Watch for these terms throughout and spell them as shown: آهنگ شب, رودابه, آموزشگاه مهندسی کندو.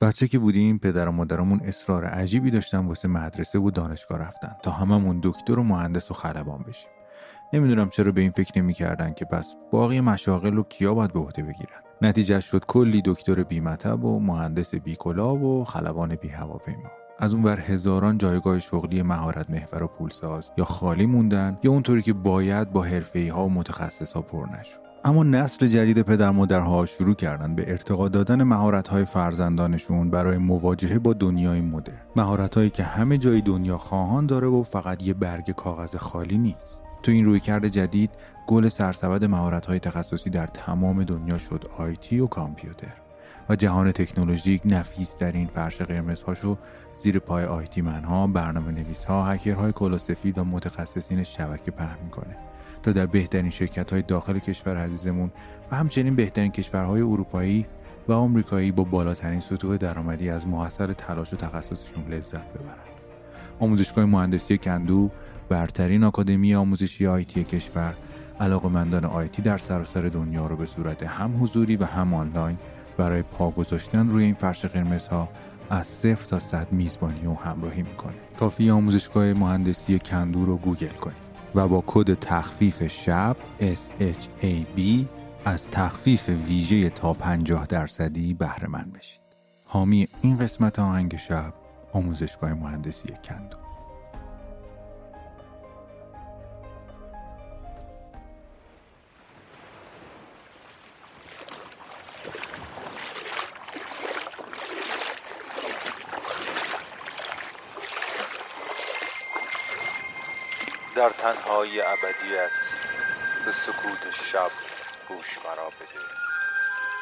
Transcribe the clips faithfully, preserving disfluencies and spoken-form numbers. بچه که بودیم پدر و مادرمون اصرار عجیبی داشتن واسه مدرسه و دانشگاه رفتن تا هممون دکتر و مهندس و خلبان بشیم. نمیدونم چرا به این فکر نمی‌کردن که پس باقی مشاغل و کیا باید به عهده بگیرن. نتیجه شد کلی دکتر بی‌مطب و مهندس بی‌کلاه و خلبان بی‌هواپیما. از اونور هزاران جایگاه شغلی مهارت محور و پولساز یا خالی موندن یا اونطوری که باید با حرفه‌ای‌ها و متخصصا پر نشد. اما نسل جدید پدر مادرها شروع کردن به ارتقا دادن مهارت‌های فرزندانشون برای مواجهه با دنیای مدرن. مهارت‌هایی که همه جای دنیا خواهان داره و فقط یه برگ کاغذ خالی نیست. تو این رویکرد جدید گل سرسبد مهارت‌های تخصصی در تمام دنیا شد آیتی و کامپیوتر و جهان تکنولوژیک نفیس‌ترین فرش قرمزهاشو زیر پای آیتی منها، برنامه‌نویس‌ها، هکرهای کلاسفید و متخصصین شبکه پهن می‌کنه تا در بهترین شرکت‌های داخل کشور عزیزمون و همچنین بهترین کشورهای اروپایی و آمریکایی با بالاترین سطوح درآمدی از محصل تلاش و تخصصشون لذت ببرن. آموزشگاه مهندسی کندو، برترین آکادمی آموزشی آیتی کشور، علاقه‌مندان آیتی در سراسر دنیا رو به صورت هم حضوری و هم آنلاین برای پا گذاشتن روی این فرش قرمزها از صفر تا صد میزبانی و همراهی میکنه. کافی آموزشگاه مهندسی کندو رو گوگل کنید و با کد تخفیف شب اس اچ ای بی از تخفیف ویژه تا پنجاه درصدی بهره مند بشید. حامی این قسمت آهنگ شب، آموزشگاه مهندسی کندو. در تنهایی ابدیت به سکوت شب گوش مرا بده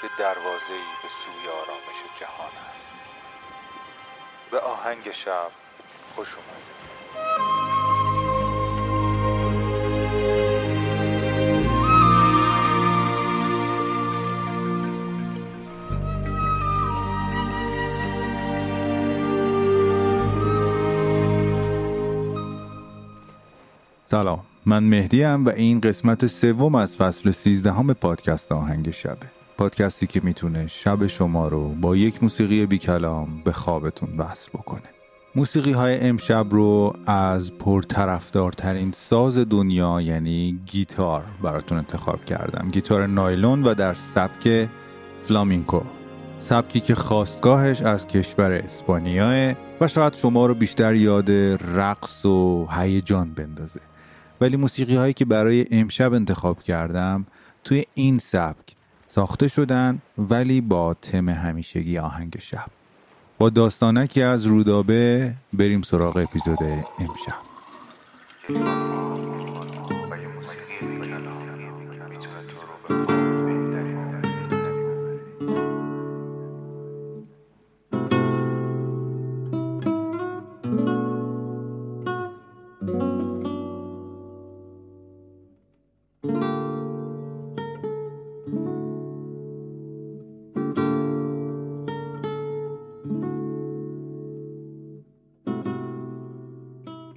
که دروازه‌ای به سوی آرامش جهان است. به آهنگ شب خوش اومدید. سلام، من مهدیم و این قسمت سوم از فصل سیزدهم پادکست آهنگ شبه. پادکستی که میتونه شب شما رو با یک موسیقی بی کلام به خوابتون وصل بکنه. موسیقی های امشب رو از پرطرفدارترین ساز دنیا یعنی گیتار براتون انتخاب کردم. گیتار نایلون و در سبک فلامینکو، سبکی که خاستگاهش از کشور اسپانیاه و شاید شما رو بیشتر یاد رقص و هیجان بندازه. ولی موسیقی هایی که برای امشب انتخاب کردم توی این سبک ساخته شدن، ولی با تم همیشگی آهنگ شب. با داستانکی از رودابه بریم سراغ اپیزود امشب.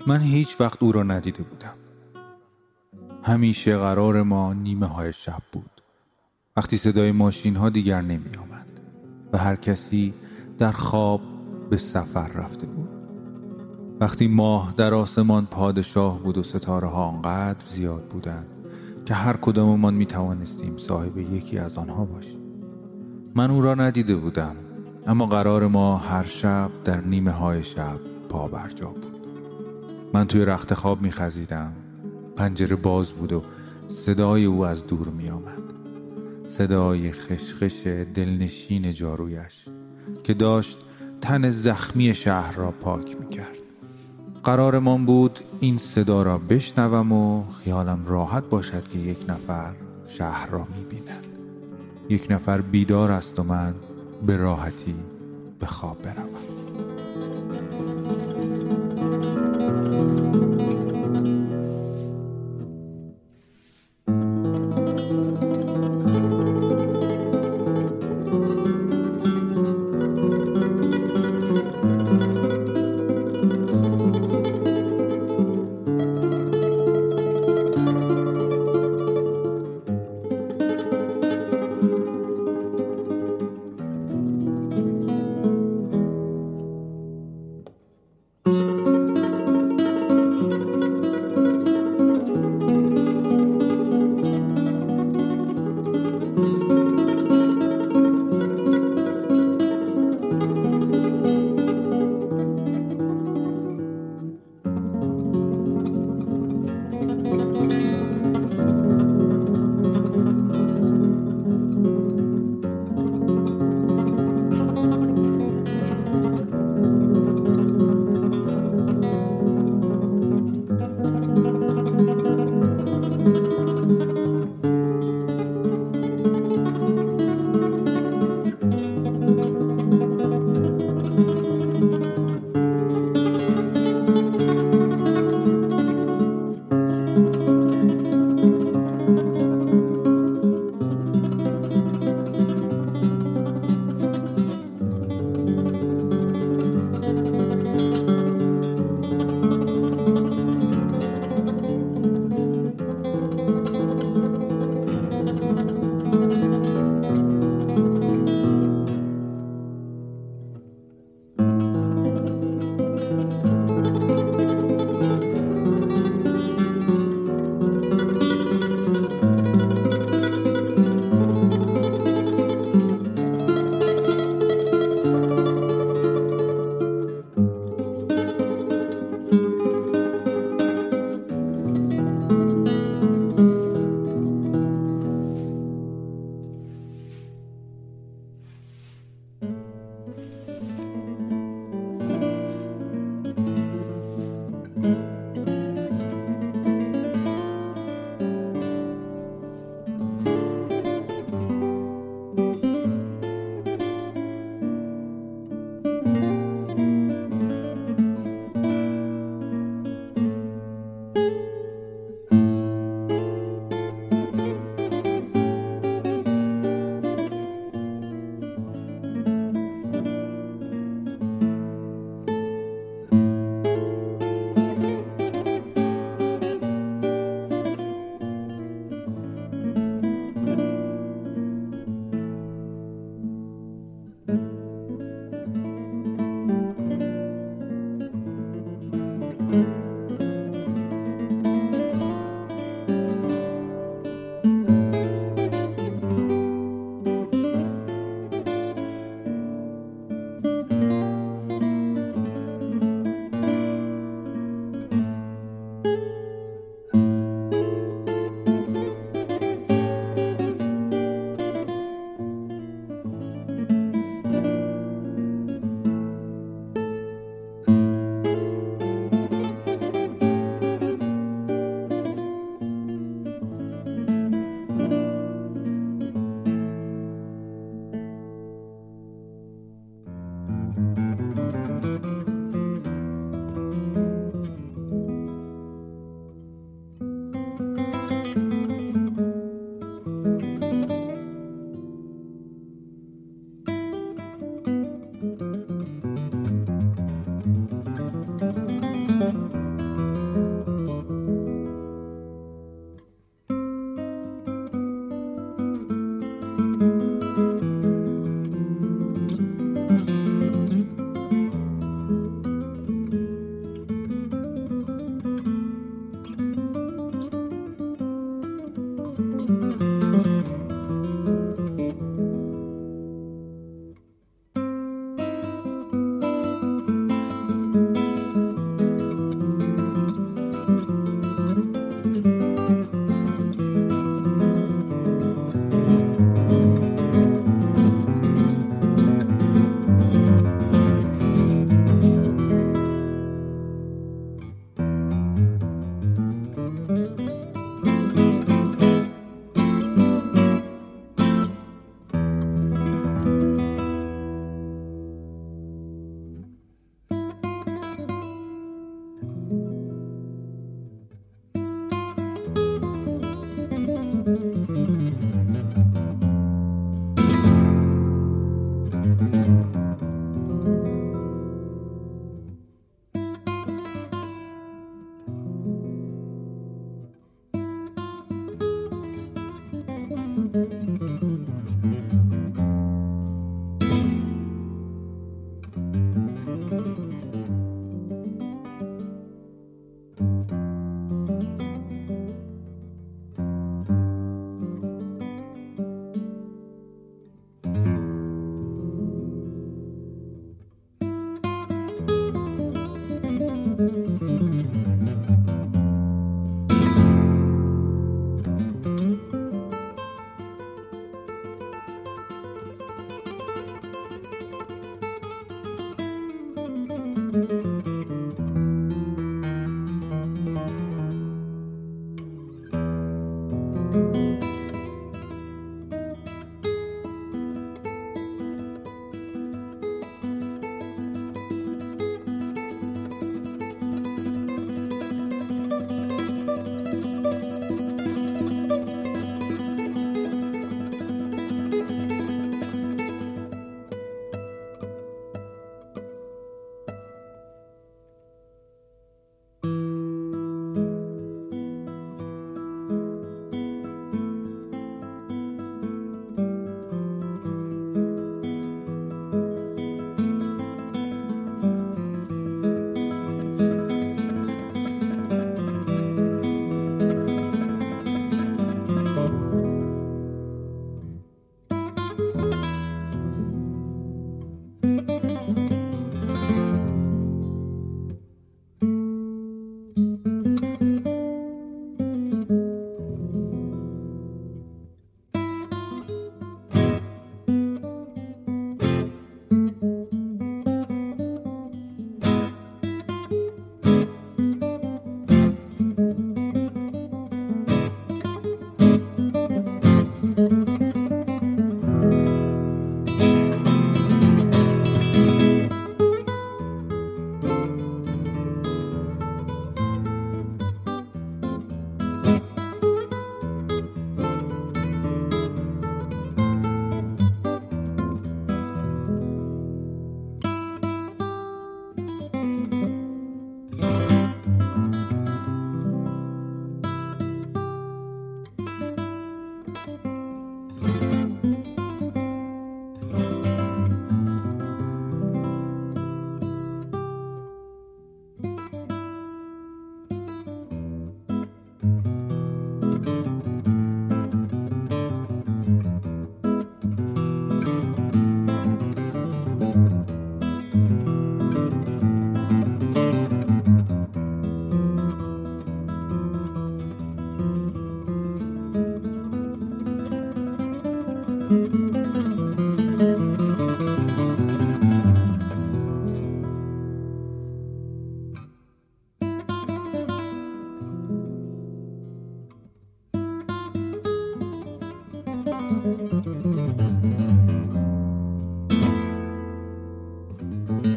من هیچ وقت او را ندیده بودم. همیشه قرار ما نیمه های شب بود، وقتی صدای ماشین ها دیگر نمی آمد و هر کسی در خواب به سفر رفته بود، وقتی ماه در آسمان پادشاه بود و ستاره ها انقدر زیاد بودند که هر کداممان می توانستیم صاحب یکی از آنها باشیم. من او را ندیده بودم، اما قرار ما هر شب در نیمه های شب پا بر جا بود. من توی رخت خواب می خزیدم. پنجره باز بود و صدای او از دور می آمد. صدای خشخش دلنشین جارویش که داشت تن زخمی شهر را پاک می کرد. قرار من بود این صدا را بشنوم و خیالم راحت باشد که یک نفر شهر را می بیند. یک نفر بیدار است و من به راحتی به خواب بروم.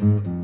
Thank you.